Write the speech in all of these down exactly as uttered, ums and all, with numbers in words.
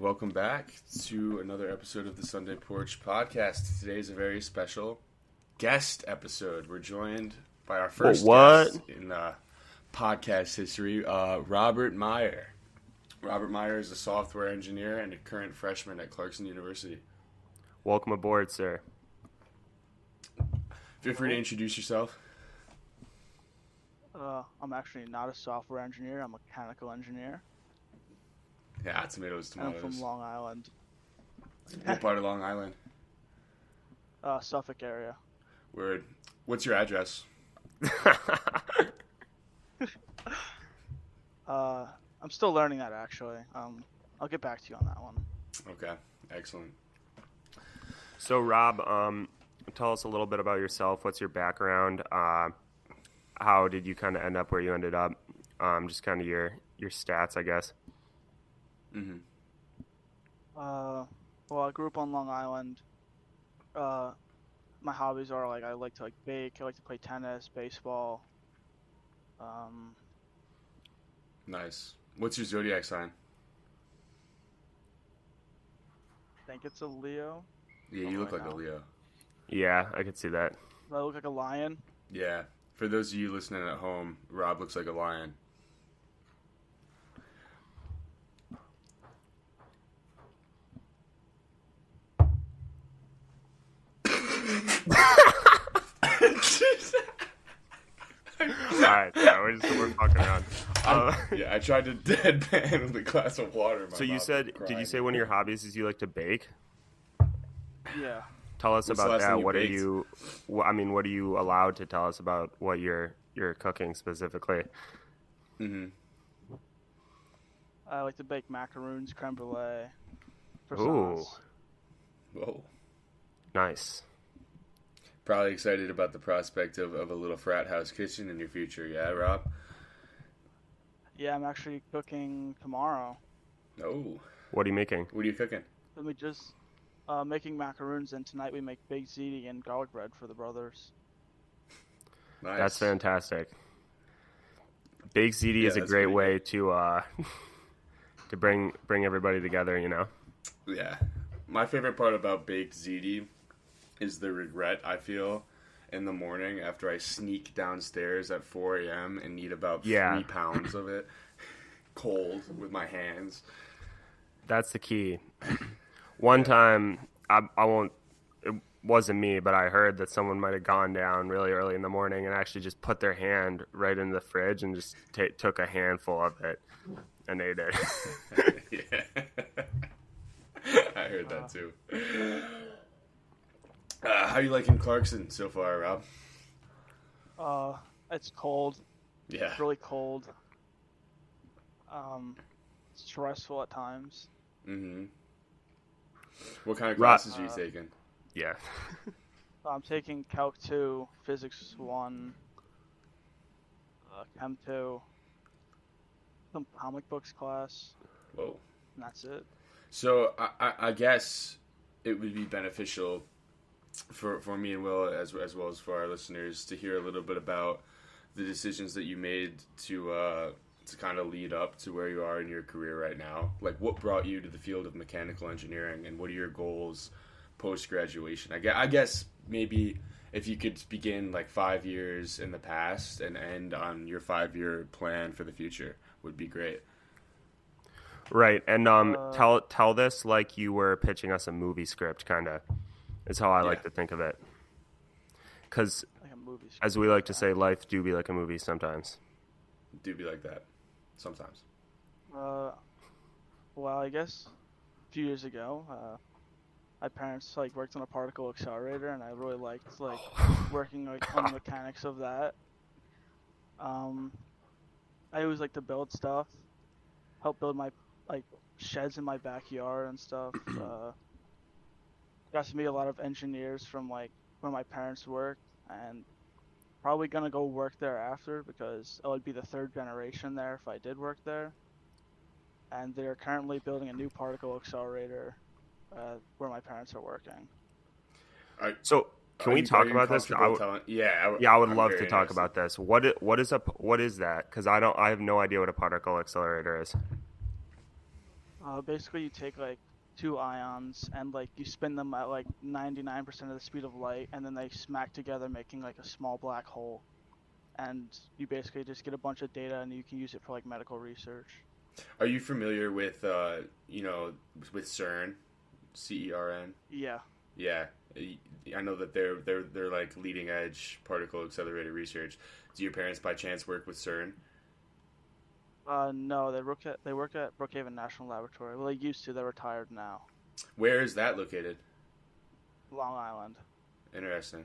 welcome back to another episode of the Sunday Porch Podcast. Today is a very special guest episode. We're joined by our first what? guest in uh, podcast history, uh, Robert Meier. Robert Meier is a software engineer and a current freshman at Clarkson University. Welcome aboard, sir. Feel free to introduce yourself. Uh, I'm actually not a software engineer. I'm a mechanical engineer. Yeah, tomatoes, tomatoes. I'm from Long Island. What part of Long Island? Uh, Suffolk area. Word. What's your address? uh, I'm still learning that, actually. Um, I'll get back to you on that one. Okay, excellent. So, Rob, um, tell us a little bit about yourself. What's your background? Uh, how did you kind of end up where you ended up? Um, just kind of your, your stats, I guess. Mm-hmm. Uh, well, I grew up on Long Island. Uh, my hobbies are like I like to like bake. I like to play tennis, baseball. Um. Nice. What's your zodiac sign? I think it's a Leo. Yeah, you look like a Leo. Yeah, I could see that. Do I look like a lion? Yeah. For those of you listening at home, Rob looks like a lion. Alright, yeah, we're just we're fucking around. Uh, yeah, I tried to deadpan with a glass of water. In my so you said, did you say one of your hobbies is you like to bake? Yeah. Tell us What's about that. What baked? are you? I mean, what are you allowed to tell us about what you're you're cooking specifically? Mm-hmm. I like to bake macaroons, creme brulee. Ooh. Whoa. Nice. Probably excited about the prospect of, of a little frat house kitchen in your future, yeah, Rob? Yeah, I'm actually cooking tomorrow. Oh. What are you making? What are you cooking? Let me just uh, making macaroons, and tonight we make baked ziti and garlic bread for the brothers. Nice. That's fantastic. Baked ziti yeah, is a great way good. to uh, to bring bring everybody together, you know. Yeah, my favorite part about baked ziti is the regret I feel in the morning after I sneak downstairs at four a.m. and eat about yeah. three pounds of it cold with my hands. That's the key. One yeah. time, I, I won't, it wasn't me, but I heard that someone might have gone down really early in the morning and actually just put their hand right into the fridge and just t- took a handful of it and ate it. yeah. I heard that too. Uh, how are you liking Clarkson so far, Rob? Uh, it's cold. Yeah. It's really cold. Um, it's stressful at times. Mm-hmm. What kind of classes uh, are you taking? Yeah. I'm taking Calc two, Physics one, uh, Chem two, some comic books class. Whoa. And that's it. So, I, I, I guess it would be beneficial for for me and Will, as as well as for our listeners, to hear a little bit about the decisions that you made to uh, to kind of lead up to where you are in your career right now. Like, what brought you to the field of mechanical engineering, and what are your goals post graduation? I guess, I guess maybe if you could begin like five years in the past and end on your five year plan for the future would be great. Right, and um, uh, tell tell this like you were pitching us a movie script, kind of. Is how I yeah. like to think of it. Because, like as we like to say, life do be like a movie sometimes. Do be like that. Sometimes. Uh, well, I guess a few years ago, uh, my parents like worked on a particle accelerator, and I really liked like working like on the mechanics of that. Um, I always like to build stuff, help build my like sheds in my backyard and stuff. uh, Got to meet a lot of engineers from like where my parents work, and probably gonna go work there after because I would be the third generation there if I did work there. And they're currently building a new particle accelerator uh, where my parents are working. Right, so can we talk about this? I would, telling, yeah, I, yeah, I would I'm love to talk about this. What is, what is a what is that? Because I don't, I have no idea what a particle accelerator is. Uh, basically, you take like two ions and like you spin them at like ninety-nine percent of the speed of light, and then they smack together, making like a small black hole. And you basically just get a bunch of data, and you can use it for like medical research. Are you familiar with uh, you know, with CERN, C E R N? Yeah. Yeah, I know that they're they're they're like leading edge particle accelerator research. Do your parents by chance work with CERN? Uh, no, they work at they work at Brookhaven National Laboratory. Well, they used to. They're retired now. Where is that located? Long Island. Interesting.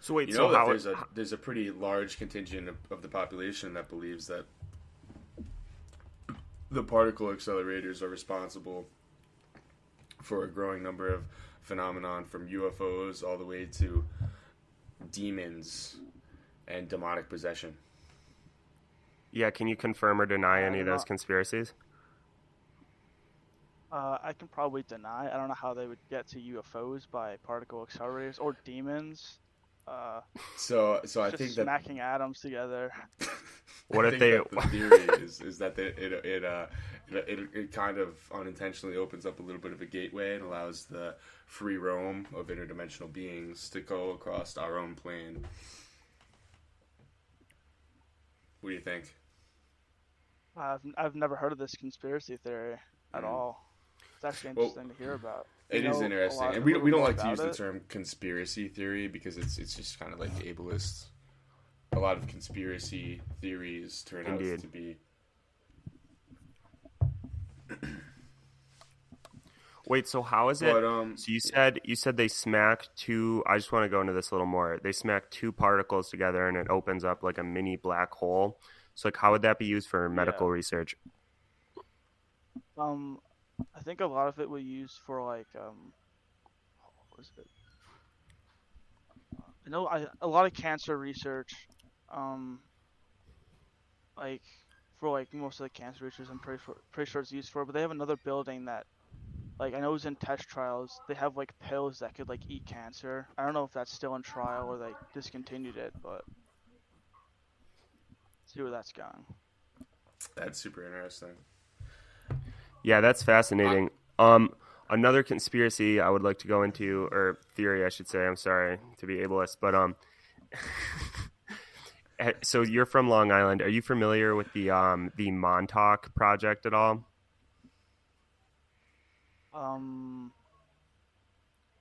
So wait, you know so that how there's a there's a pretty large contingent of, of the population that believes that the particle accelerators are responsible for a growing number of phenomenon, from U F Os all the way to demons and demonic possession. Yeah, can you confirm or deny any of those conspiracies? Uh, I can probably deny. I don't know how they would get to U F Os by particle accelerators or demons. Uh, so, so I think that smacking atoms together. What if they? The theory is is that it it it, uh, it it kind of unintentionally opens up a little bit of a gateway and allows the free roam of interdimensional beings to go across our own plane. What do you think? I've I've never heard of this conspiracy theory at mm. all. It's actually interesting well, to hear about. You it know, is interesting, and we don't, we don't like to use it. The term conspiracy theory because it's it's just kind of like ableist. A lot of conspiracy theories turn Indeed. out to be. Wait, so how is it? But, um, so you said you said they smack two. I just want to go into this a little more. They smack two particles together, and it opens up like a mini black hole. So, like, how would that be used for medical yeah. research? Um. I think a lot of it was used for, like, um, what was it? I know I, a lot of cancer research, um, like, for, like, most of the cancer research I'm pretty, for, pretty sure it's used for, but they have another building that, like, I know it was in test trials. They have, like, pills that could, like, eat cancer. I don't know if that's still in trial or they discontinued it, but let's see where that's going. That's super interesting. Yeah, that's fascinating. Um, another conspiracy I would like to go into, or theory, I should say. I'm sorry to be ableist, but um, so you're from Long Island. Are you familiar with the um the Montauk Project at all? Um,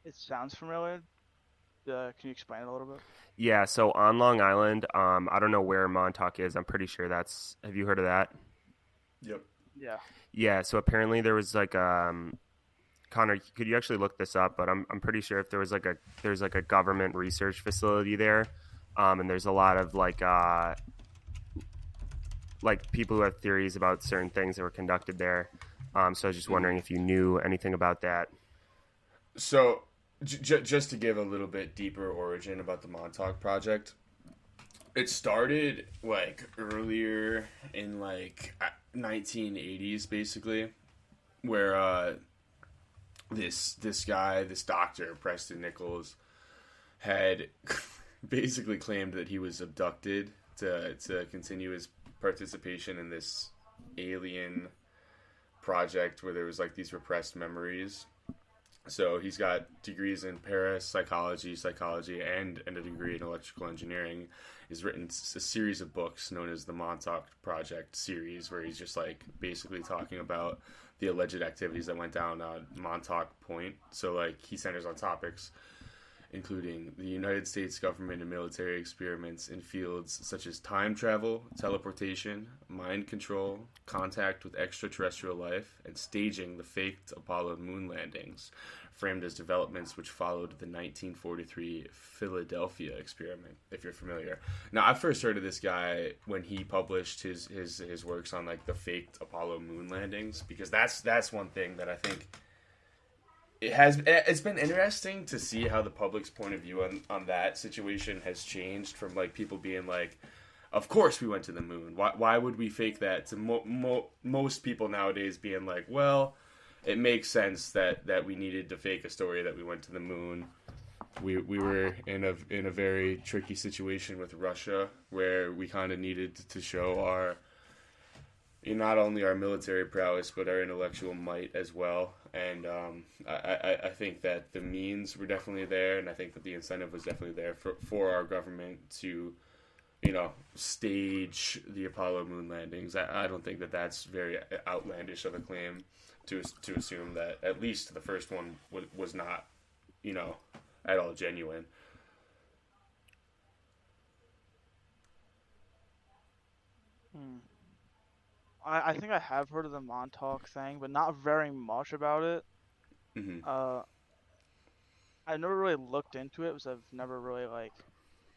it sounds familiar. Uh, can you explain it a little bit? Yeah, so on Long Island, um, I don't know where Montauk is. I'm pretty sure that's. Have you heard of that? Yep. Yeah. Yeah. So apparently there was like um, Connor, could you actually look this up? But I'm I'm pretty sure if there was like a there's like a government research facility there, um, and there's a lot of like uh, like people who have theories about certain things that were conducted there. Um, so I was just wondering if you knew anything about that. So j- just to give a little bit deeper origin about the Montauk Project, it started like earlier in like. I- nineteen eighties basically, where uh this this guy this doctor Preston Nichols had basically claimed that he was abducted to to continue his participation in this alien project where there was like these repressed memories. So he's got degrees in parapsychology, psychology, and, and a degree in electrical engineering. He's written a series of books known as the Montauk Project series, where he's just like basically talking about the alleged activities that went down on Montauk Point. So like he centers on topics including the United States government and military experiments in fields such as time travel, teleportation, mind control, contact with extraterrestrial life, and staging the faked Apollo moon landings, framed as developments which followed the nineteen forty-three Philadelphia experiment, if you're familiar. Now, I first heard of this guy when he published his, his, his works on like the faked Apollo moon landings, because that's that's one thing that I think... It has, it's been interesting to see how the public's point of view on, on that situation has changed from, like, people being like, of course we went to the moon. Why why would we fake that? To mo- mo- most people nowadays being like, well, it makes sense that, that we needed to fake a story that we went to the moon. We we were in a, in a very tricky situation with Russia where we kind of needed to show our not only our military prowess, but our intellectual might as well. And um, I, I, I think that the means were definitely there, and I think that the incentive was definitely there for, for our government to, you know, stage the Apollo moon landings. I, I don't think that that's very outlandish of a claim to to assume that at least the first one was, was not, you know, at all genuine. Hmm. I, I think I have heard of the Montauk thing, but not very much about it. Mm-hmm. Uh, I never really looked into it because I've never really like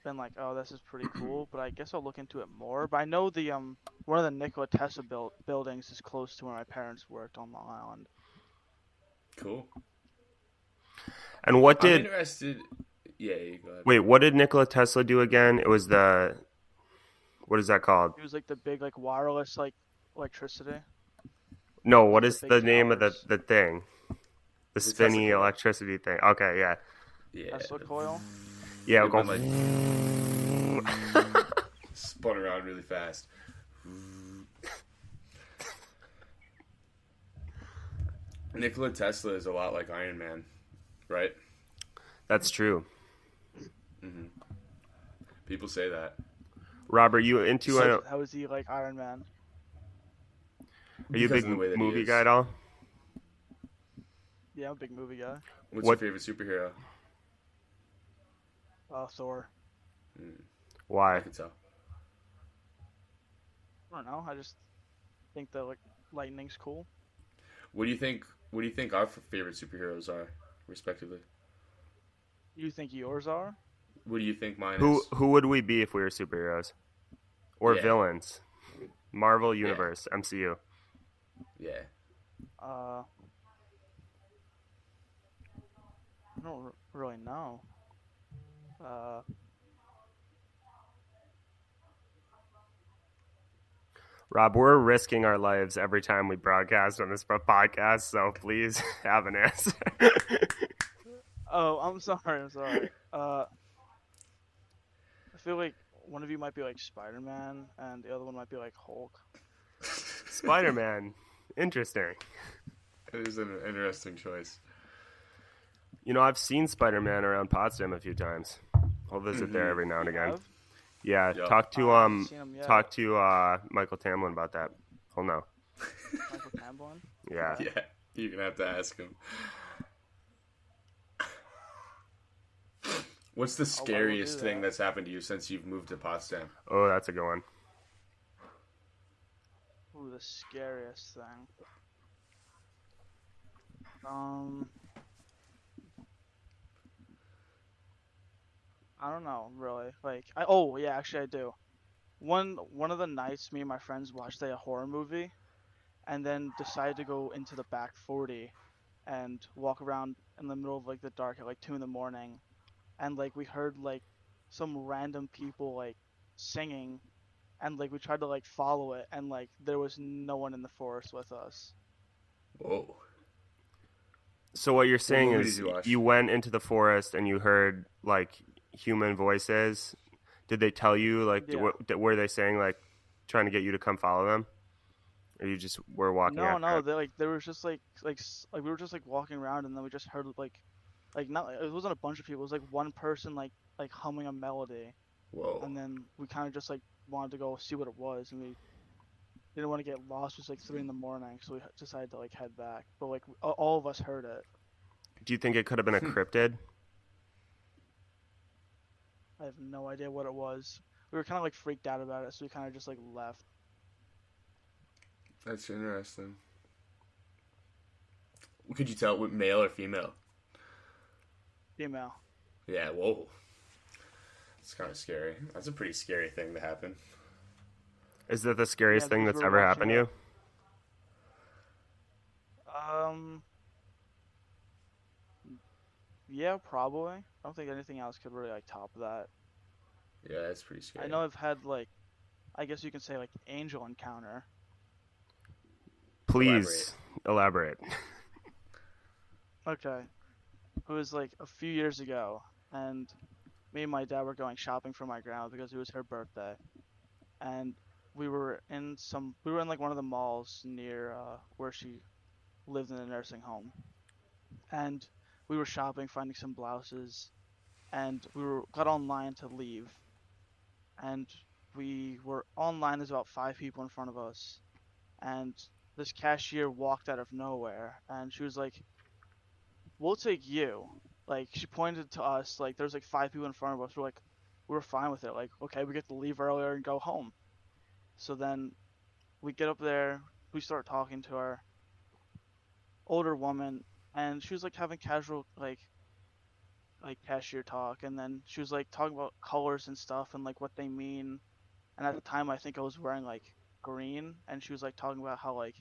been like, oh, this is pretty cool. But I guess I'll look into it more. But I know the um one of the Nikola Tesla build, buildings is close to where my parents worked on Long Island. Cool. And what did? I'm interested. Yeah, you go ahead. Wait, what did Nikola Tesla do again? It was the. What is that called? It was like the big like wireless like electricity. No, what is the, the name towers. of the, the thing? The spinny electricity thing. Okay, yeah. Yeah. Tesla coil? Yeah, we're going like spun around really fast. Nikola Tesla is a lot like Iron Man, right? That's true. Mm-hmm. People say that. Robert, you into so a... How is he like Iron Man? Are you because a big movie guy at all? Yeah, I'm a big movie guy. What's what... your favorite superhero? Uh, Thor. Mm. Why? I can tell. I don't know. I just think that like lightning's cool. What do you think? What do you think our favorite superheroes are, respectively? You think yours are? What do you think mine is? Who who would we be if we were superheroes? Or yeah. villains? Marvel Universe, yeah. M C U. Yeah. Uh, I don't really know. Uh, Rob, we're risking our lives every time we broadcast on this podcast, so please have an answer. oh, I'm sorry. I'm sorry. Uh, I feel like one of you might be like Spider-Man, and the other one might be like Hulk. Spider-Man. Interesting. It is an interesting choice. You know, I've seen Spider-Man around Potsdam a few times. I'll visit mm-hmm. there every now and again. Yeah, yep. talk to um, talk to uh, Michael Tomlin about that. He'll know. Michael Tomlin? Yeah. Yeah, you're gonna have to ask him. What's the scariest oh, thing that? that's happened to you since you've moved to Potsdam? Oh, that's a good one. Ooh, the scariest thing. Um, I don't know, really. Like, I oh yeah, actually I do. One one of the nights, me and my friends watched a horror movie, and then decided to go into the back forty, and walk around in the middle of like the dark at like two in the morning. And, like, we heard, like, some random people, like, singing. And, like, we tried to, like, follow it. And, like, there was no one in the forest with us. Whoa. So what you're saying Ooh, is you, you went into the forest and you heard, like, human voices. Did they tell you, like, yeah. w- d- were they saying, like, trying to get you to come follow them? Or you just were walking No, after no. They, like, there was just, like, like, like, we were just, like, walking around. And then we just heard, like... Like not, it wasn't a bunch of people. It was like one person, like like humming a melody. Whoa! And then we kind of just like wanted to go see what it was, and we didn't want to get lost. It was like three in the morning, so we decided to like head back. But like all of us heard it. Do you think it could have been a cryptid? I have no idea what it was. We were kind of like freaked out about it, so we kind of just like left. That's interesting. Could you tell what male or female? Female. Yeah, whoa. It's kind of scary. That's a pretty scary thing to happen. Is that the scariest yeah, thing that's ever happened to you? Um. Yeah, probably. I don't think anything else could really like top that. Yeah, that's pretty scary. I know I've had like, I guess you can say like angel encounter. Please elaborate. elaborate. Okay. It was like a few years ago, and me and my dad were going shopping for my grandma because it was her birthday, and we were in some, we were in like one of the malls near uh, where she lived in a nursing home, and we were shopping, finding some blouses, and we were got online to leave, and we were online. There's about five people in front of us, and this cashier walked out of nowhere, and she was like, "We'll take you." Like, she pointed to us, like, there's like five people in front of us. We're like, we were fine with it. Like, okay, we get to leave earlier and go home. So then we get up there, we start talking to our older woman, and she was like having casual, like, like cashier talk. And then she was like talking about colors and stuff and like what they mean. And at the time, I think I was wearing like green, and she was like talking about how like,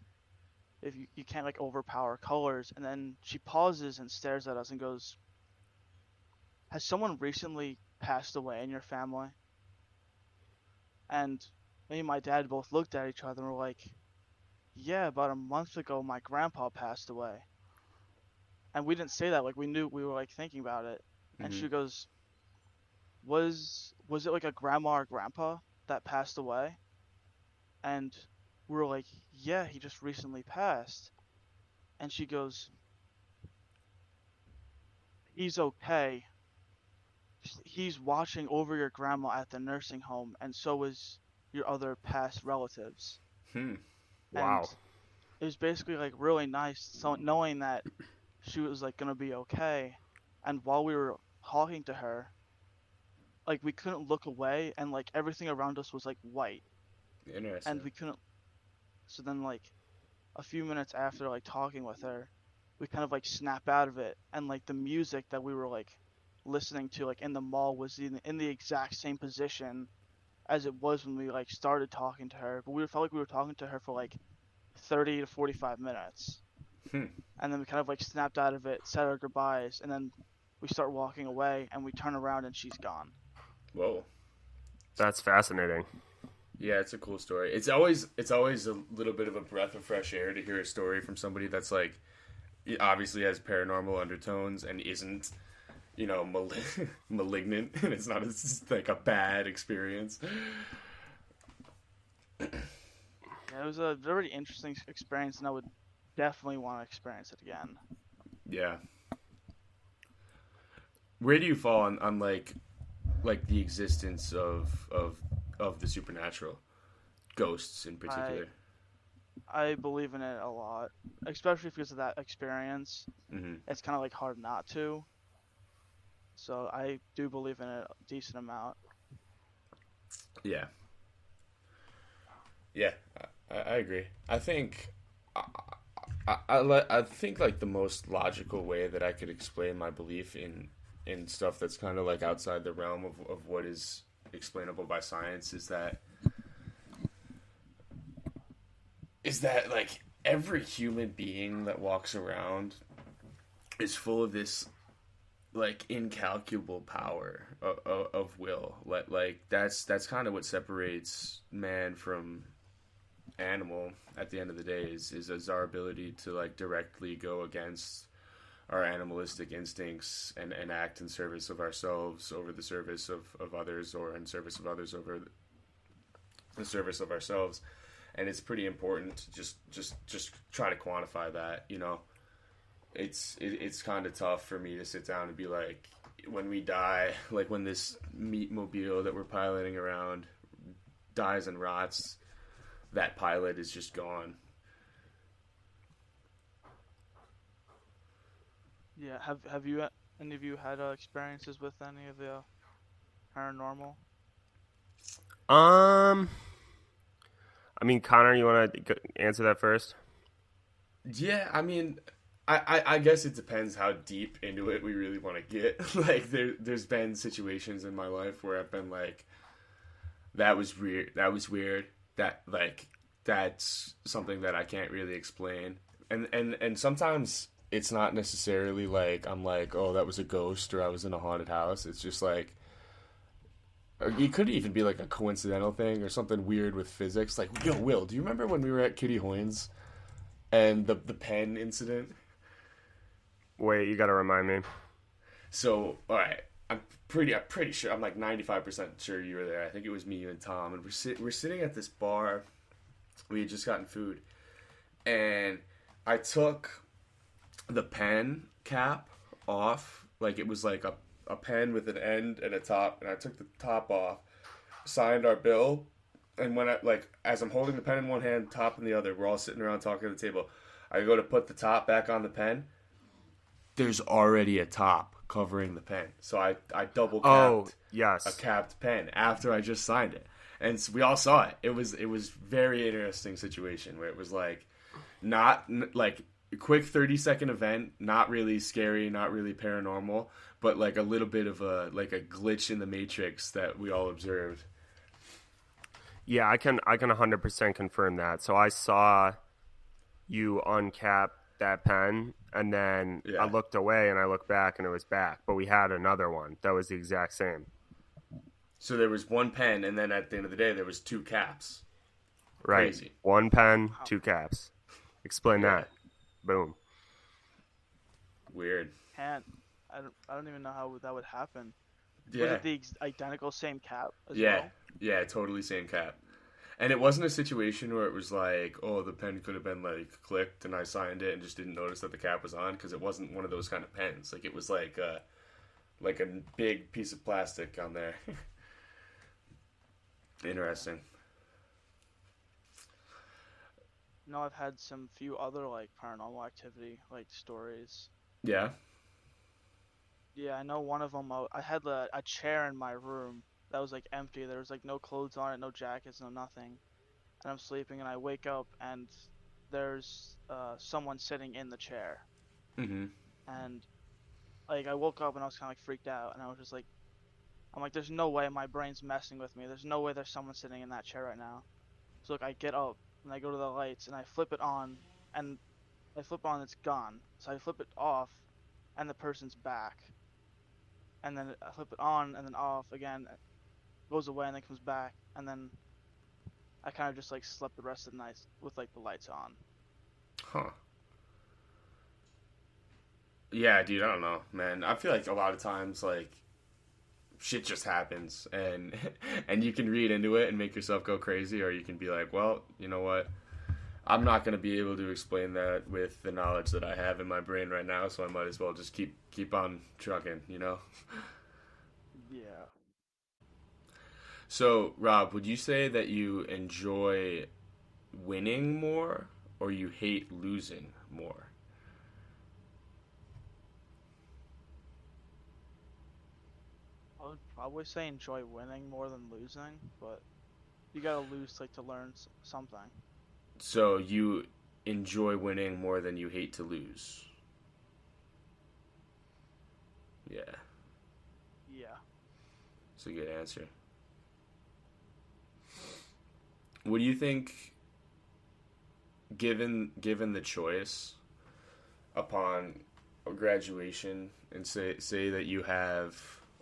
if you, you can't like overpower colors. And then she pauses and stares at us and goes, "Has someone recently passed away in your family?" And me and my dad both looked at each other and were like, "Yeah, about a month ago, my grandpa passed away." And we didn't say that. Like, we knew, we were like thinking about it. Mm-hmm. And she goes, was, was it like a grandma or grandpa that passed away?" And we were like, "Yeah, he just recently passed." And she goes, "He's okay. He's watching over your grandma at the nursing home, and so is your other past relatives." Hmm. Wow. And it was basically like really nice, so knowing that she was like gonna be okay. And while we were talking to her, like, we couldn't look away, and like everything around us was like white. Interesting. And we couldn't. So then, like, a few minutes after like talking with her, we kind of like snap out of it, and like the music that we were like listening to like in the mall was in, in the exact same position as it was when we like started talking to her. But we felt like we were talking to her for like thirty to forty-five minutes. Hmm. And then we kind of like snapped out of it, said our goodbyes, and then we start walking away, and we turn around and she's gone. Whoa. That's fascinating. Yeah, it's a cool story. It's always it's always a little bit of a breath of fresh air to hear a story from somebody that's like, obviously has paranormal undertones and isn't, you know, mal- malignant, and it's not a, it's like a bad experience. Yeah, it was a very interesting experience, and I would definitely want to experience it again. Yeah. Where do you fall on, on like like the existence of of of the supernatural, ghosts in particular? I, I believe in it a lot, especially because of that experience. Mm-hmm. It's kind of like hard not to, so I do believe in it a decent amount. Yeah. Yeah, I, I agree. I think I, I, I, I think like the most logical way that I could explain my belief in in stuff that's kind of like outside the realm of, of what is explainable by science is that is that like every human being that walks around is full of this like incalculable power of, of, of will. Like, like that's that's kind of what separates man from animal at the end of the day is is, is our ability to like directly go against our animalistic instincts and, and act in service of ourselves over the service of, of others, or in service of others over the service of ourselves. And it's pretty important to just, just, just try to quantify that, you know. It's it, it's kind of tough for me to sit down and be like, when we die, like when this meat mobile that we're piloting around dies and rots, that pilot is just gone. Yeah, have have you any of you had uh, experiences with any of the uh, paranormal? Um, I mean, Connor, you want to answer that first? Yeah, I mean, I, I, I guess it depends how deep into it we really want to get. Like, there there's been situations in my life where I've been like, that was weird. That was weird. That like that's something that I can't really explain. And and and sometimes it's not necessarily like I'm like, oh, that was a ghost or I was in a haunted house. It's just like, it could even be like a coincidental thing or something weird with physics. Like, yo, Will, do you remember when we were at Kitty Hoyne's and the the pen incident? Wait, you gotta remind me. So, all right. I'm pretty I'm pretty sure, I'm like ninety-five percent sure you were there. I think it was me, you, and Tom. And we're, sit, we're sitting at this bar. We had just gotten food. And I took the pen cap off. Like, it was like a, a pen with an end and a top. And I took the top off, signed our bill. And when I, like, as I'm holding the pen in one hand, top in the other, we're all sitting around talking at the table. I go to put the top back on the pen. There's already a top covering the pen. So I, I double capped oh, yes. a capped pen after I just signed it. And so we all saw it. It was, it was very interesting situation where it was like, not like quick thirty second event, not really scary, not really paranormal, but like a little bit of a, like a glitch in the matrix that we all observed. Yeah, I can, I can one hundred percent confirm that. So I saw you uncap that pen, and then yeah. I looked away and I looked back and it was back, but we had another one that was the exact same. So there was one pen, and then at the end of the day there was two caps. Right. Crazy. One pen, two caps. Explain yeah. that. Boom. Weird. Can't. I don't, I don't even know how that would happen. Yeah. Was it the identical same cap as yeah. well? Yeah, totally same cap. And it wasn't a situation where it was like, oh, the pen could have been, like, clicked and I signed it and just didn't notice that the cap was on, because it wasn't one of those kind of pens. Like, it was like a, like a big piece of plastic on there. Interesting. No, I've had some few other, like, paranormal activity, like, stories. Yeah? Yeah, I know one of them, I had a, a chair in my room that was, like, empty. There was, like, no clothes on it, no jackets, no nothing. And I'm sleeping, and I wake up, and there's uh, someone sitting in the chair. Mm-hmm. And, like, I woke up, and I was kind of, like, freaked out. And I was just, like, I'm like, there's no way my brain's messing with me. There's no way there's someone sitting in that chair right now. So, like, I get up, and I go to the lights, and I flip it on, and I flip on, it's gone. So I flip it off, and the person's back. And then I flip it on, and then off again. Goes away and then comes back, and then I kind of just like slept the rest of the night with like the lights on. Huh. Yeah, dude, I don't know, man. I feel like a lot of times like shit just happens, and and you can read into it and make yourself go crazy, or you can be like, well, you know what? I'm not gonna be able to explain that with the knowledge that I have in my brain right now, so I might as well just keep keep on trucking, you know? Yeah. So, Rob, would you say that you enjoy winning more or you hate losing more? I would probably say enjoy winning more than losing, but you gotta lose like to learn something. So you enjoy winning more than you hate to lose? Yeah. Yeah. That's a good answer. What do you think, given given the choice upon graduation, and say say that you have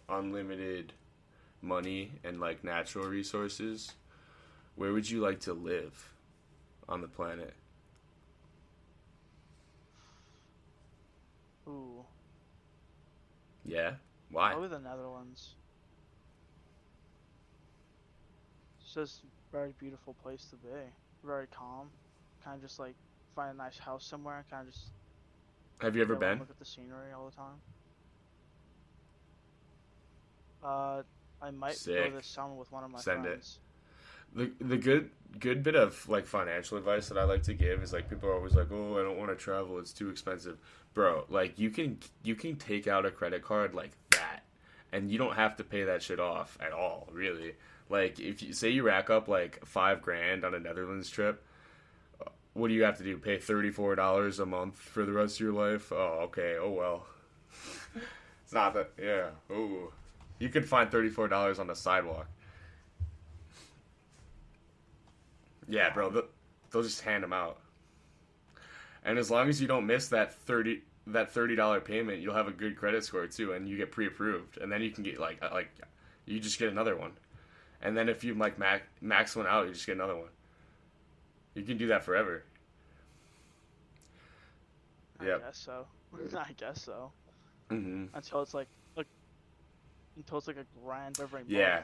unlimited money and like natural resources, where would you like to live on the planet? Ooh. Yeah? Why? Probably the Netherlands. It's just very beautiful place to be, very calm, kind of just like find a nice house somewhere, kind of just have you ever been look at the scenery all the time. uh I might Sick. Go this summer with one of my Send friends. It. the the good good bit of like financial advice that I like to give is like, people are always like, oh, I don't want to travel, it's too expensive. Bro, like you can you can take out a credit card like that, and you don't have to pay that shit off at all, really. Like, if you say you rack up like five grand on a Netherlands trip, what do you have to do? Pay thirty-four dollars a month for the rest of your life? Oh, okay. Oh, well. It's not that. Yeah. Oh, you could find thirty-four dollars on the sidewalk. Yeah, bro. They'll, they'll just hand them out. And as long as you don't miss that thirty that thirty dollars payment, you'll have a good credit score too, and you get pre-approved, and then you can get like like you just get another one. And then if you like max one out, you just get another one. You can do that forever. I yep. guess so. I guess so. Mm-hmm. Until it's like, look, until it's like a grand every month. Yeah.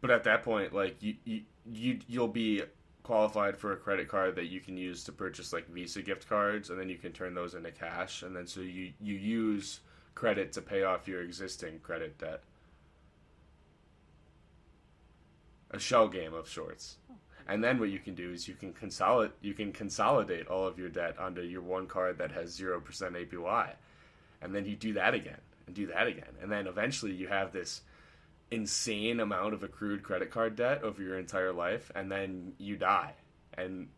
But at that point, like you, you, you you'll be qualified for a credit card that you can use to purchase like Visa gift cards, and then you can turn those into cash, and then so you you use credit to pay off your existing credit debt. A shell game of sorts. And then what you can do is you can consolidate you can consolidate all of your debt onto your one card that has zero percent A P Y. And then you do that again and do that again. And then eventually you have this insane amount of accrued credit card debt over your entire life, and then you die. And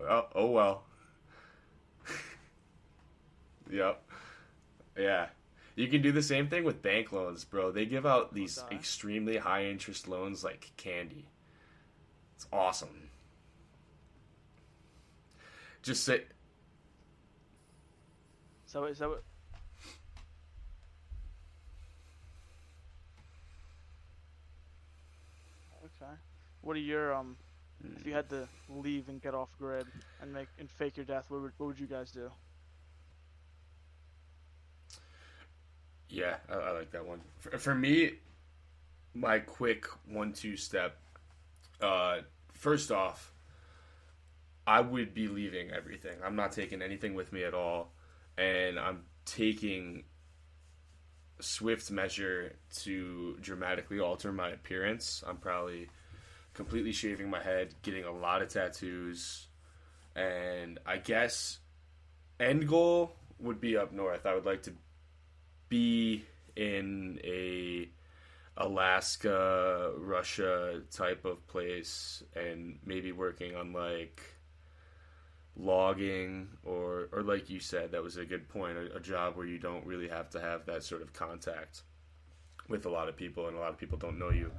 oh, oh well. Yep. Yeah. You can do the same thing with bank loans, bro. They give out these oh, extremely high interest loans like candy. It's awesome. Just say. So is that what? Okay. What are your um? Mm. If you had to leave and get off grid and make and fake your death, what would what would you guys do? Yeah, I, I like that one. For, for me, my quick one-two step. Uh, first off, I would be leaving everything. I'm not taking anything with me at all, and I'm taking swift measure to dramatically alter my appearance. I'm probably completely shaving my head, getting a lot of tattoos, and I guess end goal would be up north. I would like to be in a Alaska, Russia type of place, and maybe working on like logging or, or like you said, that was a good point, a, a job where you don't really have to have that sort of contact with a lot of people, and a lot of people don't know you.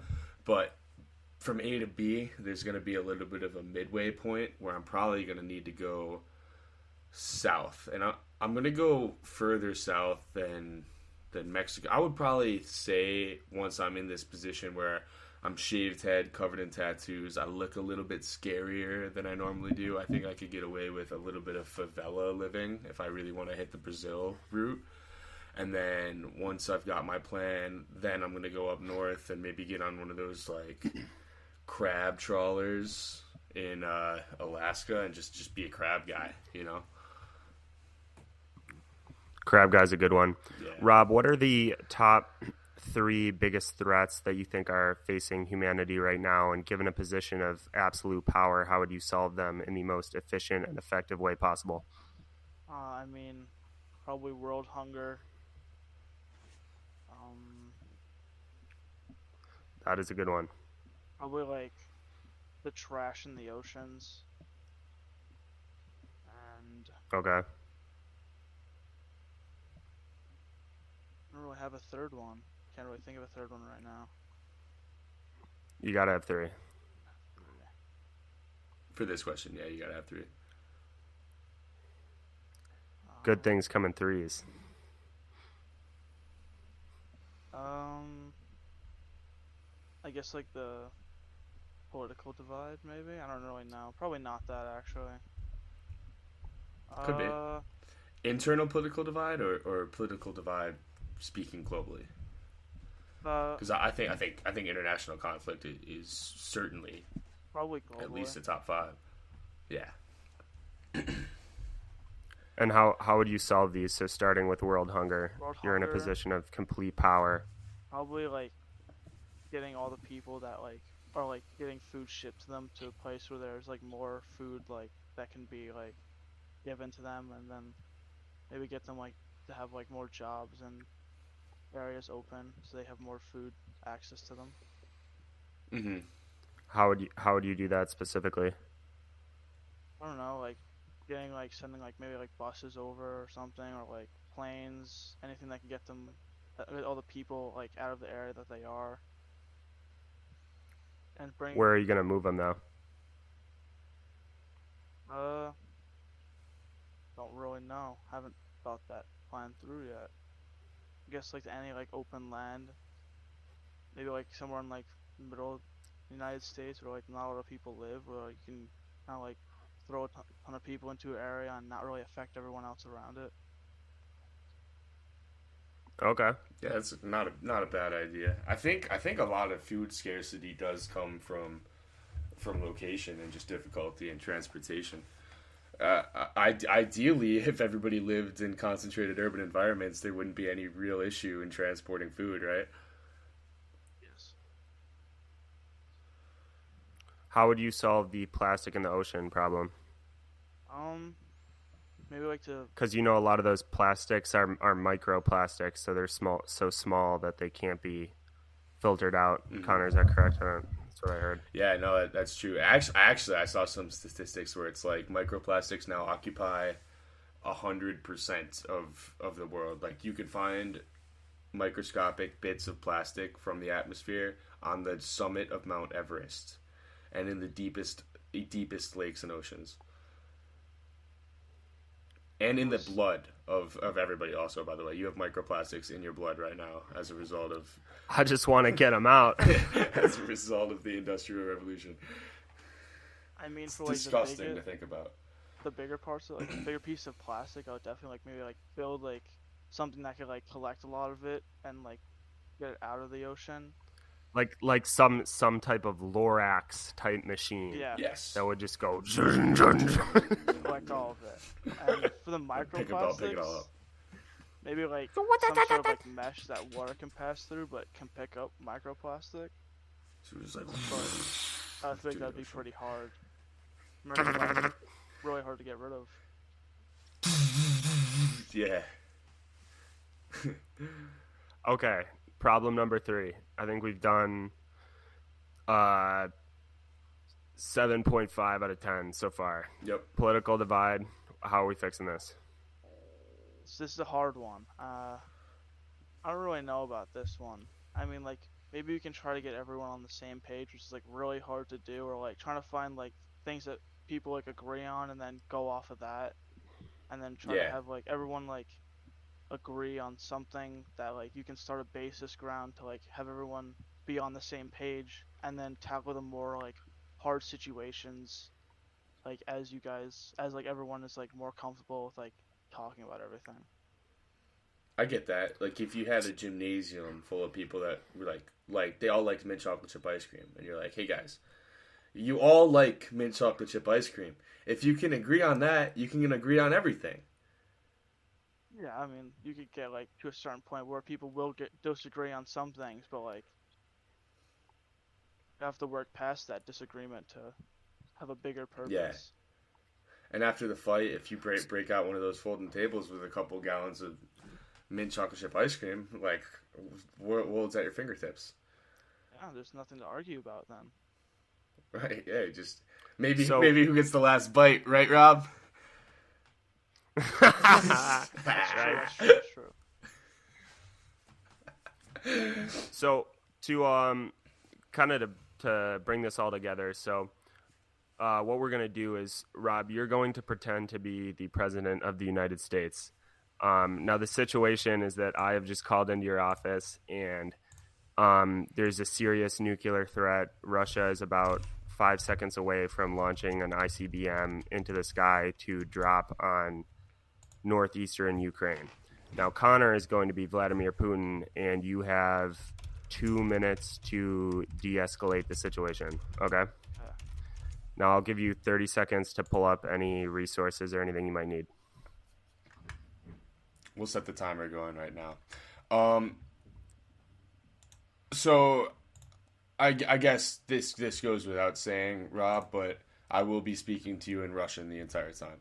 But from A to B, there's going to be a little bit of a midway point where I'm probably going to need to go south, and I, I'm going to go further south than than Mexico. I would probably say once I'm in this position where I'm shaved head, covered in tattoos, I look a little bit scarier than I normally do. I think I could get away with a little bit of favela living if I really want to hit the Brazil route. And then once I've got my plan, then I'm going to go up north and maybe get on one of those like crab trawlers in uh, Alaska and just, just be a crab guy, you know? Crab guy's a good one. Yeah. Rob, what are the top three biggest threats that you think are facing humanity right now? And given a position of absolute power, how would you solve them in the most efficient and effective way possible? Uh, I mean, probably world hunger. Um, that is a good one. Probably like the trash in the oceans. And okay. I don't really have a third one. Can't really think of a third one right now. You gotta have three. For this question, yeah, you gotta have three. Um, Good things come in threes. Um, I guess like the political divide, maybe? I don't really know. Probably not that, actually. Could uh, be. Internal political divide or, or political divide speaking globally, because uh, I think I think I think international conflict is certainly probably globally. At least the top five. Yeah. And how how would you solve these? So starting with world hunger, world you're hunger, in a position of complete power. Probably like getting all the people that like are like getting food shipped to them to a place where there's like more food like that can be like given to them, and then maybe get them like to have like more jobs and areas open so they have more food access to them. Mm-hmm. How would you how would you do that specifically? I don't know, like getting like something like maybe like buses over or something, or like planes, anything that can get them all the people like out of the area that they are. And bring. Where are you gonna move them though? Uh, don't really know. Haven't thought that plan through yet. I guess like any like open land, maybe like somewhere in like middle of the United States where like not a lot of people live, where like, you can kind of like throw a ton of people into an area and not really affect everyone else around it. Okay. Yeah, that's not a, not a bad idea. I think I think a lot of food scarcity does come from from location and just difficulty in transportation. Uh, I, ideally, if everybody lived in concentrated urban environments, there wouldn't be any real issue in transporting food, right? Yes. How would you solve the plastic in the ocean problem? Um, maybe like to... Because you know a lot of those plastics are are microplastics, so they're small, so small that they can't be filtered out. Mm-hmm. Connor, is that correct? Huh? That's what I heard. Yeah, no, that, that's true. Actually, actually, I saw some statistics where it's like microplastics now occupy one hundred percent of, of the world. Like, you could find microscopic bits of plastic from the atmosphere on the summit of Mount Everest and in the deepest deepest lakes and oceans. And in the blood of, of everybody also, by the way. You have microplastics in your blood right now as a result of... I just want to get them out. As a result of the Industrial Revolution. I mean, for, like, it's disgusting the bigger, to think about. The bigger parts, of, like, the bigger piece of plastic, I would definitely, like, maybe, like, build, like, something that could, like, collect a lot of it and, like, get it out of the ocean. Like like some some type of Lorax type machine. Yeah. Yes. That would just go collect all of it. And for the microplastics, pick it all up. Maybe like some sort of like mesh that water can pass through, but can pick up microplastic. So it's like, I think that'd be pretty hard. Really hard to get rid of. Yeah. Okay. Problem number three. I think we've done uh, seven point five out of ten so far. Yep. Political divide. How are we fixing this? So this is a hard one. Uh, I don't really know about this one. I mean, like, maybe we can try to get everyone on the same page, which is, like, really hard to do, or, like, trying to find, like, things that people, like, agree on and then go off of that and then try yeah. to have, like, everyone, like, agree on something that, like, you can start a basis ground to, like, have everyone be on the same page and then tackle the more, like, hard situations, like, as you guys, as, like, everyone is, like, more comfortable with, like, talking about everything. I get that. Like, if you had a gymnasium full of people that were like, like, they all liked mint chocolate chip ice cream, and you're like, hey guys, you all like mint chocolate chip ice cream. If you can agree on that, you can agree on everything. Yeah, I mean, you could get, like, to a certain point where people will get disagree on some things, but, like, you have to work past that disagreement to have a bigger purpose. Yeah. And after the fight, if you break, break out one of those folding tables with a couple gallons of mint chocolate chip ice cream, like, world's at your fingertips. Yeah, there's nothing to argue about then. Right, yeah, just maybe so, maybe who gets the last bite, right, Rob? That's true, that's true, that's true. So to um kind of to, to bring this all together, so uh what we're going to do is, Rob, you're going to pretend to be the president of the United States. Um now the situation is that I have just called into your office, and um there's a serious nuclear threat. Russia is about five seconds away from launching an I C B M into the sky to drop on northeastern Ukraine. Now, Connor is going to be Vladimir Putin, and you have two minutes to de-escalate the situation, okay? Yeah. Now, I'll give you thirty seconds to pull up any resources or anything you might need. We'll set the timer going right now. Um, so, I, I guess this, this goes without saying, Rob, but I will be speaking to you in Russian the entire time.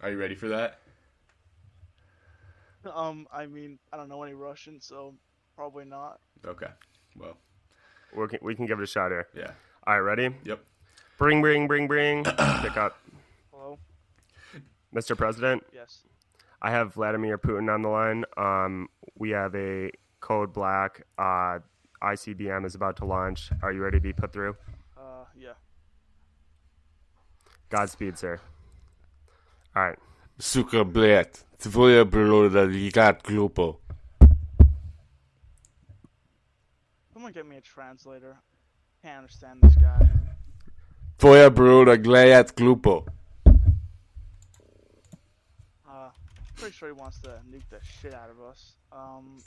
Are you ready for that? Um, I mean, I don't know any Russian, so probably not. Okay, well, we can we can give it a shot here. Yeah. All right, ready? Yep. Bring, bring, bring, bring. Pick up. Hello, Mister President. Yes. I have Vladimir Putin on the line. Um, we have a code black. Uh, I C B M is about to launch. Are you ready to be put through? Uh, yeah. Godspeed, sir. All right. Suka blet. Tvoja priroda ligat glupo. Someone get me a translator. Can't understand this guy. Tvoja priroda gledat glupo. pretty sure he wants to nuke the shit out of us. Um,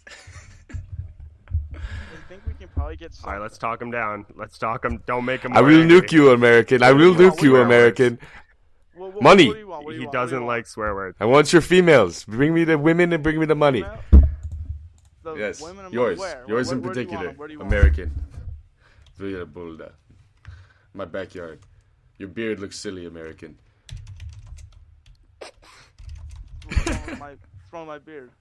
I think we can probably get some. All right, let's talk him down. Let's talk him. Don't make him. I will nuke you, American. I will nuke you, American. Well, well, money. What do you want? What do you he want? doesn't do like swear words. I want your females. Bring me the women and bring me the money. The yes, women yours. Where? Yours where, in where particular. You you American. Villa Bulda. My backyard. Your beard looks silly, American. What's wrong with my, what's wrong with my beard?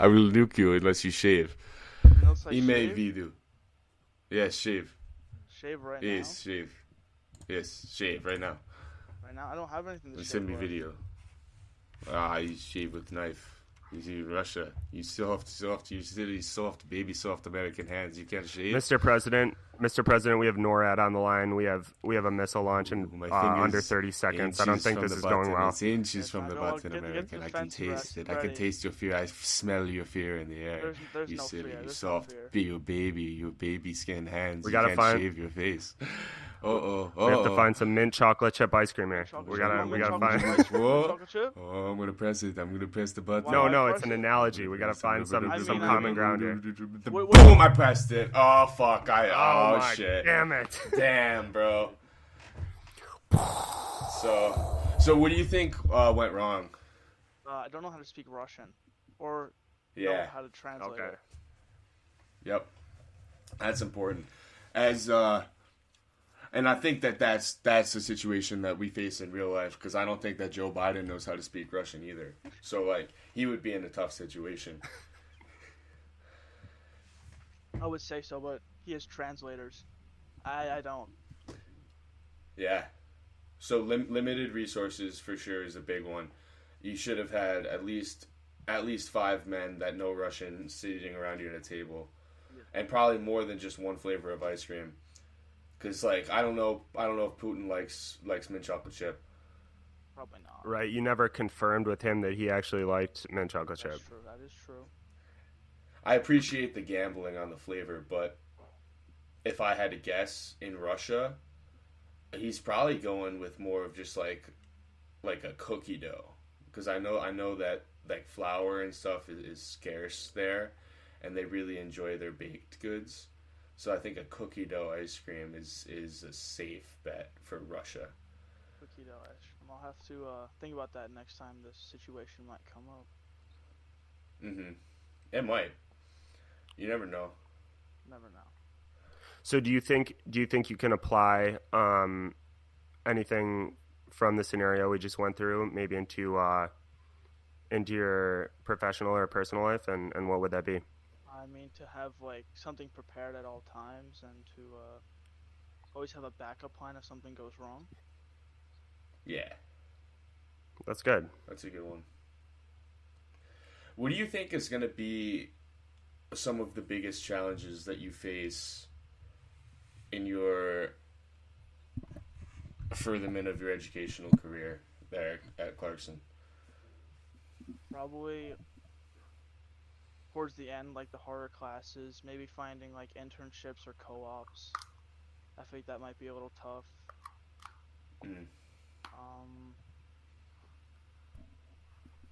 I will nuke you unless you shave. Unless I Ime vidu. Yes, shave. Shave right yes, now? Yes, shave. Yes, shave right now. Right now? I don't have anything to shave. Send me right. video. Ah, you shave with knife. You see, Russia. You soft, soft. You silly, soft, baby, soft American hands. You can't shave. Mister President, Mister President, we have NORAD on the line. We have we have a missile launch in Ooh, uh, under thirty seconds. I don't think this is button. going well. It's inches yes, from the button, get, American. Get the I can taste it. Ready. I can taste your fear. I smell your fear in the air. There's, there's you no silly, fear. you there's soft, no you baby, your baby skin hands. We gotta you can't find... shave your face. Oh oh oh. We have to find some mint chocolate chip ice cream here. Chocolate we gotta we gotta find. Whoa. Oh, I'm gonna press it. I'm gonna press the button. No, no, it's an analogy. We gotta find some some common ground here. Boom! I pressed it. Oh fuck! I oh, oh shit! Damn it! Damn, bro. So, so what do you think uh, went wrong? Uh, I don't know how to speak Russian, or yeah, know how to translate. Okay. It. Yep, that's important. As uh. And I think that that's, that's the situation that we face in real life, because I don't think that Joe Biden knows how to speak Russian either. So, like, he would be in a tough situation. I would say so, but he has translators. I, I don't. Yeah. So lim- limited resources, for sure, is a big one. You should have had at least at least five men that know Russian sitting around you at a table. Yeah. And probably more than just one flavor of ice cream. Cause like I don't know, I don't know if Putin likes likes mint chocolate chip. Probably not. Right, you never confirmed with him that he actually liked mint chocolate chip. That's true. That is true. I appreciate the gambling on the flavor, but if I had to guess, in Russia, he's probably going with more of just like like a cookie dough, because I know I know that like flour and stuff is, is scarce there, and they really enjoy their baked goods. So I think a cookie dough ice cream is, is a safe bet for Russia. Cookie dough ice cream. I'll have to uh, think about that next time this situation might come up. Mm-hmm. It might. You never know. Never know. So do you think do you think you can apply um, anything from the scenario we just went through, maybe into uh, into your professional or personal life, and, and what would that be? I mean, to have, like, something prepared at all times, and to uh, always have a backup plan if something goes wrong. Yeah. That's good. That's a good one. What do you think is going to be some of the biggest challenges that you face in your furtherment of your educational career there at Clarkson? Probably... towards the end, like the harder classes, maybe finding like internships or co-ops. I think that might be a little tough. Mm. Um,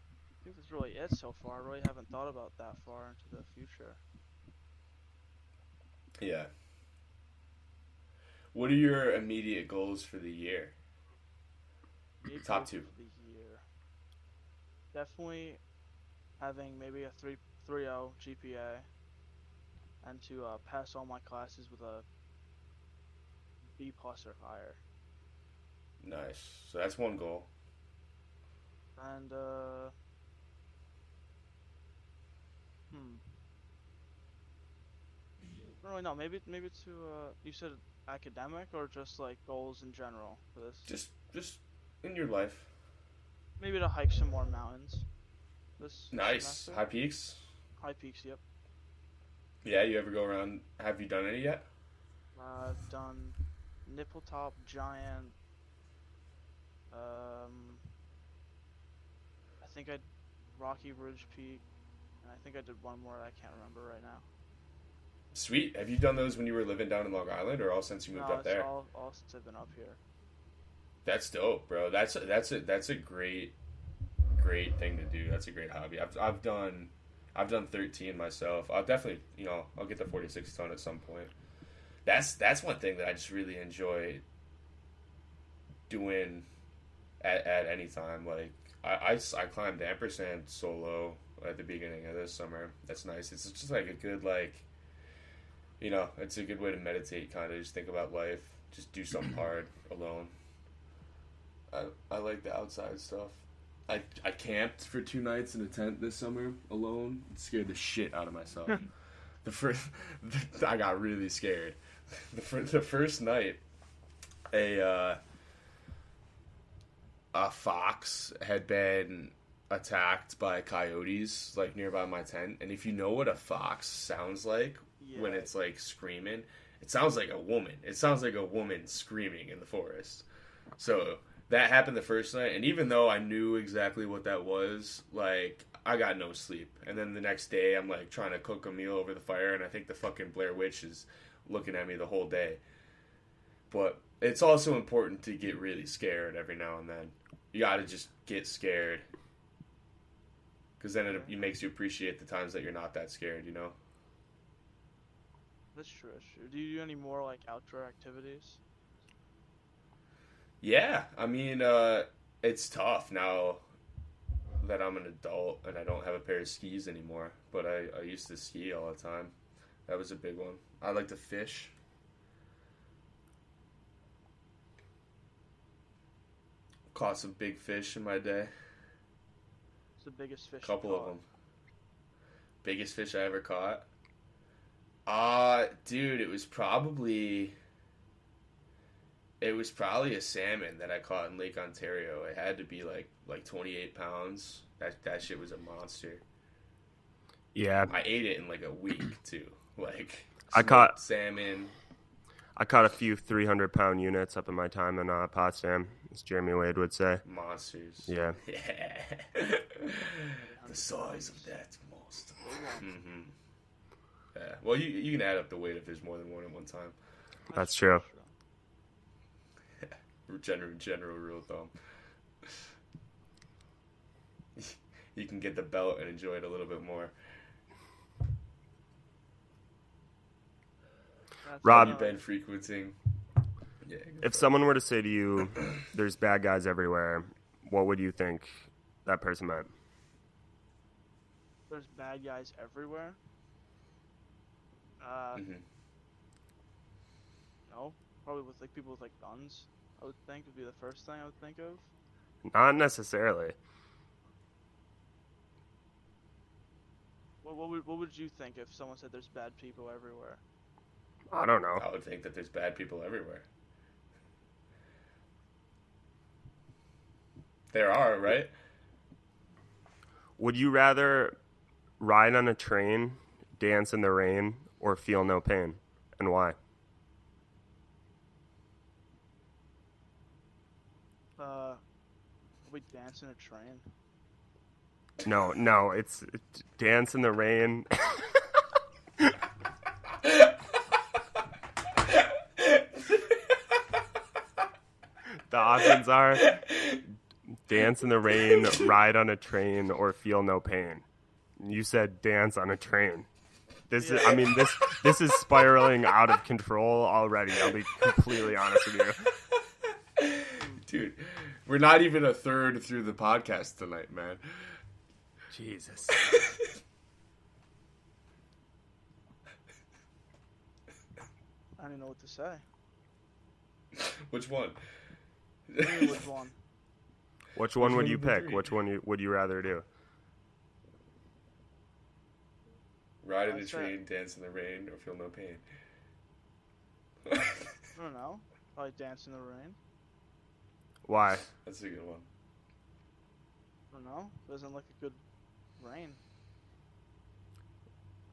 I think that's really it so far. I really haven't thought about that far into the future. Yeah. What are your immediate goals for the year? Immediate Top two. For the year. Definitely having maybe a three. three point oh G P A, and to uh, pass all my classes with a B plus or higher. Nice. So that's one goal. And uh, hmm. I don't really know. Maybe maybe to uh, you said academic or just like goals in general for this. Just just in your life. Maybe to hike some more mountains. This nice semester. High peaks. High Peaks, yep. Yeah, you ever go around? Have you done any yet? Uh, I've done Nippletop, Giant. Um, I think I Rocky Ridge Peak, and I think I did one more that I can't remember right now. Sweet. Have you done those when you were living down in Long Island, or all since you moved no, up there? All, all since I've been up here. That's dope, bro. That's a, that's a, that's a great. great thing to do. That's a great hobby. I've I've done I've done thirteen myself. I'll definitely, you know, I'll get the forty-six ton at some point. That's that's one thing that I just really enjoy doing at at any time. Like I, I, I climbed Ampersand solo at the beginning of this summer. That's nice. It's just like a good, like, you know, it's a good way to meditate, kind of just think about life, just do something hard alone. I I like the outside stuff. I I camped for two nights in a tent this summer alone. It scared the shit out of myself. The first, the, I got really scared. The, fir- the first night, a uh, a fox had been attacked by coyotes like nearby my tent. And if you know what a fox sounds like, yeah, when it's like screaming, it sounds like a woman. It sounds like a woman screaming in the forest. So that happened the first night, and even though I knew exactly what that was, like, I got no sleep. And then the next day, I'm, like, trying to cook a meal over the fire, and I think the fucking Blair Witch is looking at me the whole day. But it's also important to get really scared every now and then. You gotta just get scared. Because then it, it makes you appreciate the times that you're not that scared, you know? That's true, that's true. Do you do any more, like, outdoor activities? Yeah, I mean, uh, it's tough now that I'm an adult and I don't have a pair of skis anymore, but I, I used to ski all the time. That was a big one. I like to fish. Caught some big fish in my day. What's the biggest fish you caught? Couple of them. Biggest fish I ever caught? Uh, dude, it was probably... It was probably a salmon that I caught in Lake Ontario. It had to be like like twenty-eight pounds. That that shit was a monster. Yeah, I ate it in like a week too. Like I caught salmon. I caught a few three hundred pound units up in my time in uh, Potsdam, as Jeremy Wade would say. Monsters. Yeah. Yeah. The size of that monster. Mm-hmm. Yeah. Well, you you can add up the weight if there's more than one at one time. That's true. General, general rule of thumb. You can get the belt and enjoy it a little bit more. That's Rob, you've been frequenting. Yeah, if someone were to say to you, "There's bad guys everywhere," what would you think that person meant? There's bad guys everywhere. Uh, mm-hmm. No, probably with like people with like guns. I would think would be the first thing I would think of. Not necessarily. Well, what would what would you think if someone said there's bad people everywhere? I don't know. I would think that there's bad people everywhere. There are, right? Would you rather ride on a train, dance in the rain, or feel no pain, and why? Uh, we dance in a train. No, no, it's, it's dance in the rain. The options are dance in the rain, ride on a train, or feel no pain. You said dance on a train. This yeah. is, I mean, this this is spiraling out of control already. I'll be completely honest with you. Dude, we're not even a third through the podcast tonight, man. Jesus. I don't know what to say. Which one? Which one? Which one would you pick? Which one would you rather do? Ride in the train, dance in the rain, or feel no pain? I don't know. Probably dance in the rain. Why? That's a good one. I don't know. Doesn't look a good rain.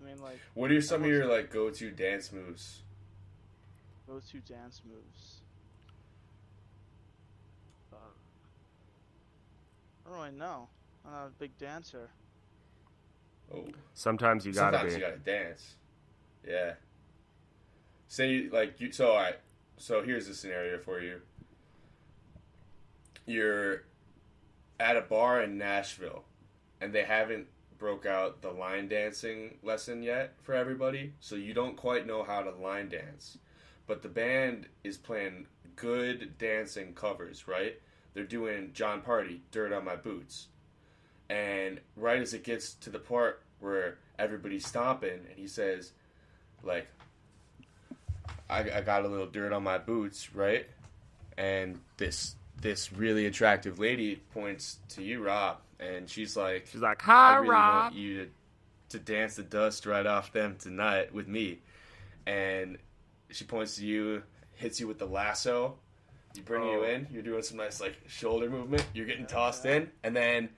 I mean, like. What are some of your like go-to dance moves? Go-to dance moves. Uh, I don't really know. I'm not a big dancer. Oh. Sometimes you gotta. Sometimes be. you gotta dance. Yeah. Say like you. So all right. So here's the scenario for you. You're at a bar in Nashville, and they haven't broke out the line dancing lesson yet for everybody, so you don't quite know how to line dance. But the band is playing good dancing covers, right? They're doing John Party, Dirt on My Boots. And right as it gets to the part where everybody's stomping, and he says, like, I, I got a little dirt on my boots, right? And this this really attractive lady points to you, Rob, and she's like, she's like, hi, I really Rob. want you to, to dance the dust right off them tonight with me. And she points to you, hits you with the lasso. You bring oh. you in. You're doing some nice, like, shoulder movement. You're getting tossed in. And then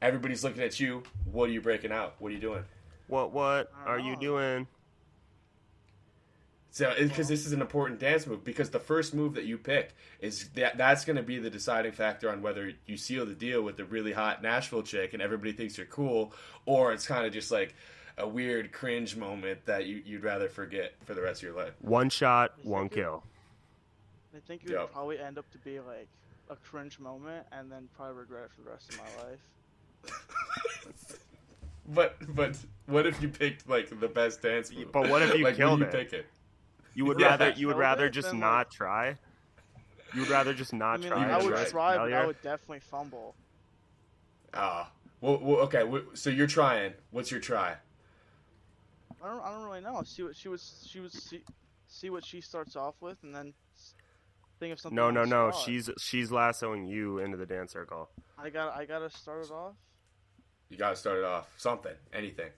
everybody's looking at you. What are you breaking out? What are you doing? What, what are you doing? So, because this is an important dance move, because the first move that you pick is that that's going to be the deciding factor on whether you seal the deal with the really hot Nashville chick and everybody thinks you're cool, or it's kind of just like a weird cringe moment that you, you'd rather forget for the rest of your life. One shot, one kill. I think it would yep. probably end up to be like a cringe moment and then probably regret it for the rest of my life. But but what if you picked like the best dance move? But what if you like, killed you it? Pick it? You would yeah, rather you would rather it, just not like... try. You would rather just not I mean, try. I would try, but I would definitely fumble. Ah, well, well, okay. So you're trying. What's your try? I don't. I don't really know. She would. She would. She would see, see what she starts off with, and then think of something. No, no, no. Start. She's she's lassoing you into the dance circle. I got. I gotta start it off. You gotta start it off. Something. Anything.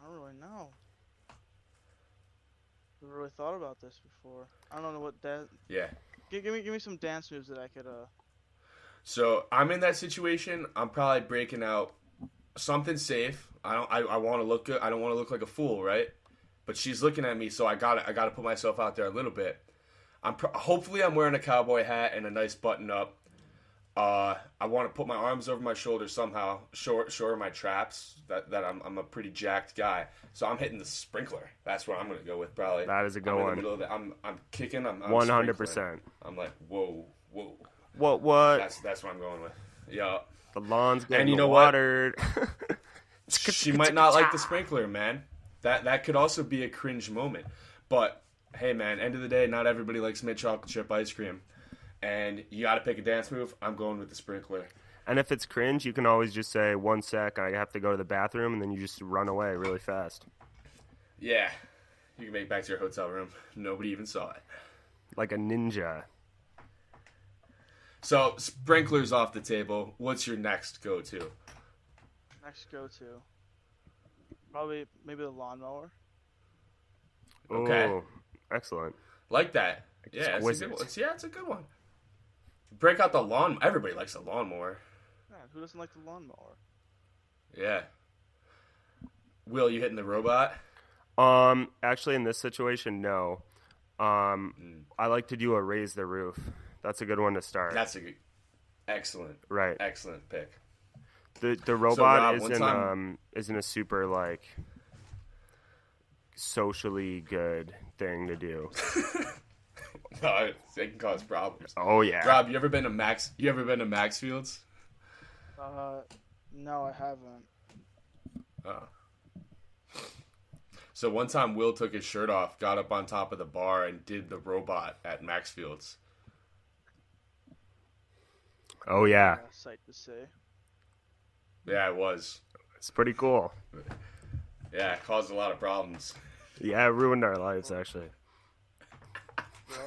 I don't really know. Never really thought about this before. I don't know what dance. Yeah. Give, give me give me some dance moves that I could. Uh... So I'm in that situation. I'm probably breaking out something safe. I don't. I, I want to look good. I don't want to look like a fool, right? But she's looking at me, so I got I got to put myself out there a little bit. I'm pro- hopefully I'm wearing a cowboy hat and a nice button up. Uh, I want to put my arms over my shoulders somehow, short, short of my traps, that, that I'm I'm a pretty jacked guy. So I'm hitting the sprinkler. That's where I'm going to go with, probably. That is a good I'm one. In the middle of the, I'm, I'm kicking. I'm, I'm one hundred percent. Sprinkling. I'm like, whoa, whoa. What, what? That's that's what I'm going with. Yeah. The lawn's getting and you know watered. What? She might not like the sprinkler, man. That, that could also be a cringe moment. But, hey, man, end of the day, not everybody likes mint chocolate chip ice cream. And you got to pick a dance move. I'm going with the sprinkler. And if it's cringe, you can always just say, one sec, I have to go to the bathroom, and then you just run away really fast. Yeah. You can make it back to your hotel room. Nobody even saw it. Like a ninja. So, sprinkler's off the table. What's your next go-to? Next go-to? Probably maybe the lawnmower. Okay. Oh, excellent. Like that. Yeah, it's a good one. It's, yeah, it's a good one. Break out the lawn. Everybody likes a lawnmower. Man, who doesn't like the lawnmower? Yeah. Will, you hitting the robot? Um, actually, in this situation, no. Um, mm. I like to do a raise the roof. That's a good one to start. That's a good, excellent, right? Excellent pick. The the robot so, Rob, isn't time... um isn't a super like socially good thing to do. No, it can cause problems. Oh yeah, Rob, you ever been to Max? You ever been to Maxfields? Uh, no, I haven't. Oh. So one time, Will took his shirt off, got up on top of the bar, and did the robot at Maxfields. Oh yeah. Uh, sight to see. Yeah, it was. It's pretty cool. Yeah, it caused a lot of problems. Yeah, it ruined our lives actually.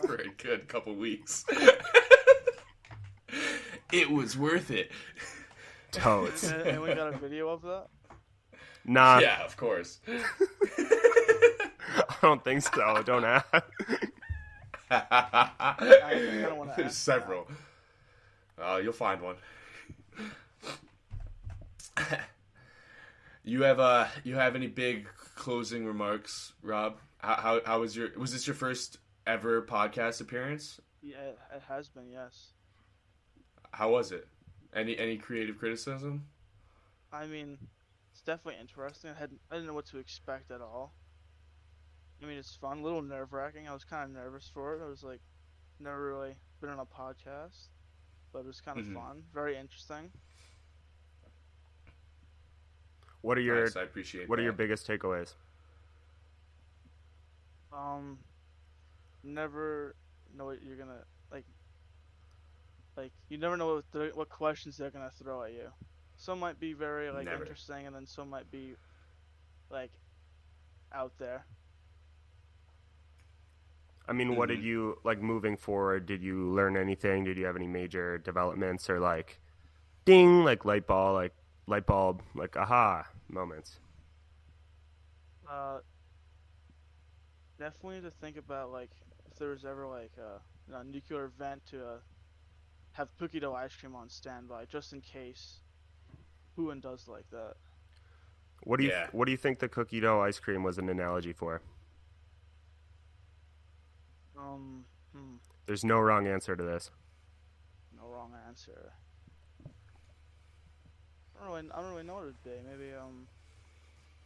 For a good couple weeks. It was worth it. Totes. And we got a video of that? Nah. Yeah, of course. I don't think so. Don't ask. I, I don't want to ask. There's several. Uh, you'll find one. You have uh, you have any big closing remarks, Rob? How how, how was your? Was this your first ever podcast appearance? Yeah, it has been, yes. How was it? Any any creative criticism? I mean, it's definitely interesting. I had I didn't know what to expect at all. I mean, it's fun, a little nerve wracking. I was kind of nervous for it. I was like, never really been on a podcast. but it was kind of mm-hmm. fun, very interesting. What are your nice, I appreciate what that. Are your biggest takeaways? Um, never know what you're gonna like. Like you never know what th- what questions they're gonna throw at you. Some might be very like never. interesting, and then some might be like out there. I mean, mm-hmm. what did you like moving forward? Did you learn anything? Did you have any major developments or like, ding, like light bulb, like light bulb, like aha moments? Uh, definitely to think about like if there was ever like a, you know, nuclear event to uh, have cookie dough ice cream on standby just in case. Who and does like that? What do you yeah. What do you think the cookie dough ice cream was an analogy for? Um, hmm. There's no wrong answer to this. No wrong answer. I don't really, I don't really know what it'd be. Maybe um,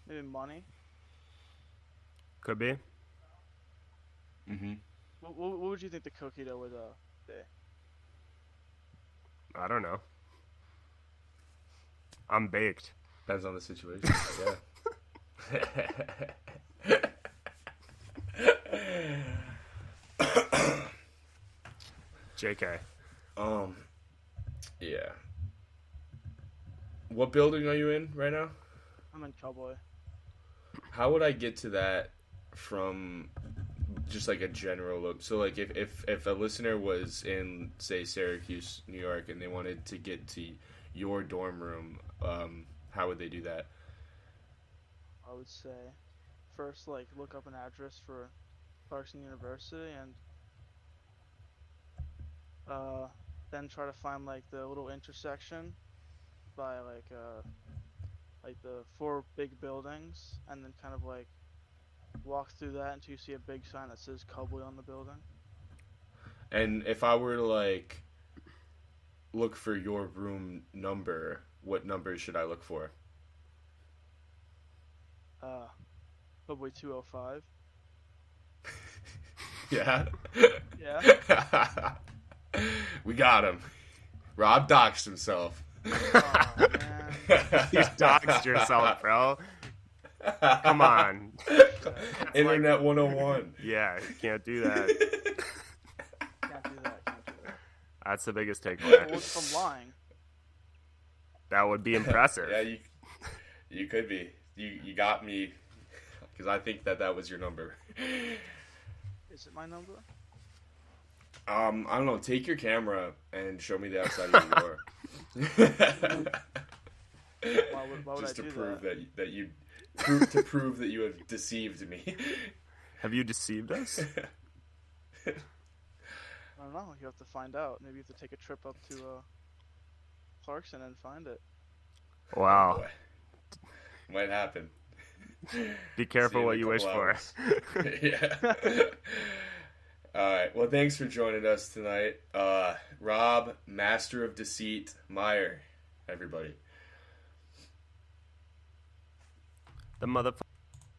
maybe money. Could be. Mhm. What, what What would you think the cookie dough would uh be? I don't know. I'm baked. Depends on the situation. Yeah. J K. Um. Yeah. What building are you in right now? I'm in Cowboy. How would I get to that from just like a general look? So like if, if, if a listener was in, say, Syracuse, New York, and they wanted to get to your dorm room, um, how would they do that? I would say first like look up an address for Clarkson University and uh, then try to find like the little intersection by like uh, like the four big buildings, and then kind of like walk through that until you see a big sign that says Cowboy on the building. And if I were to like look for your room number, what number should I look for? Uh, probably two oh five. Yeah? Yeah. We got him. Rob doxed himself. Oh, man. You doxed yourself, bro. Come on. Internet one oh one. Yeah, you can't do that. That's the biggest takeaway. Well, from lying. That would be impressive. Yeah, you, you could be. You you got me, because I think that that was your number. Is it my number? Um, I don't know. Take your camera and show me the outside of your door. Why would, why would Just I to do prove that, that, that you prove to prove that you have deceived me. Have you deceived us? I don't know. You have to find out. Maybe you have to take a trip up to uh, Clarkson and find it. Wow. Oh, might happen. Be careful what you wish for. Yeah. All right. Well, thanks for joining us tonight. Uh, Rob, Master of Deceit, Meier, everybody. The motherfucker.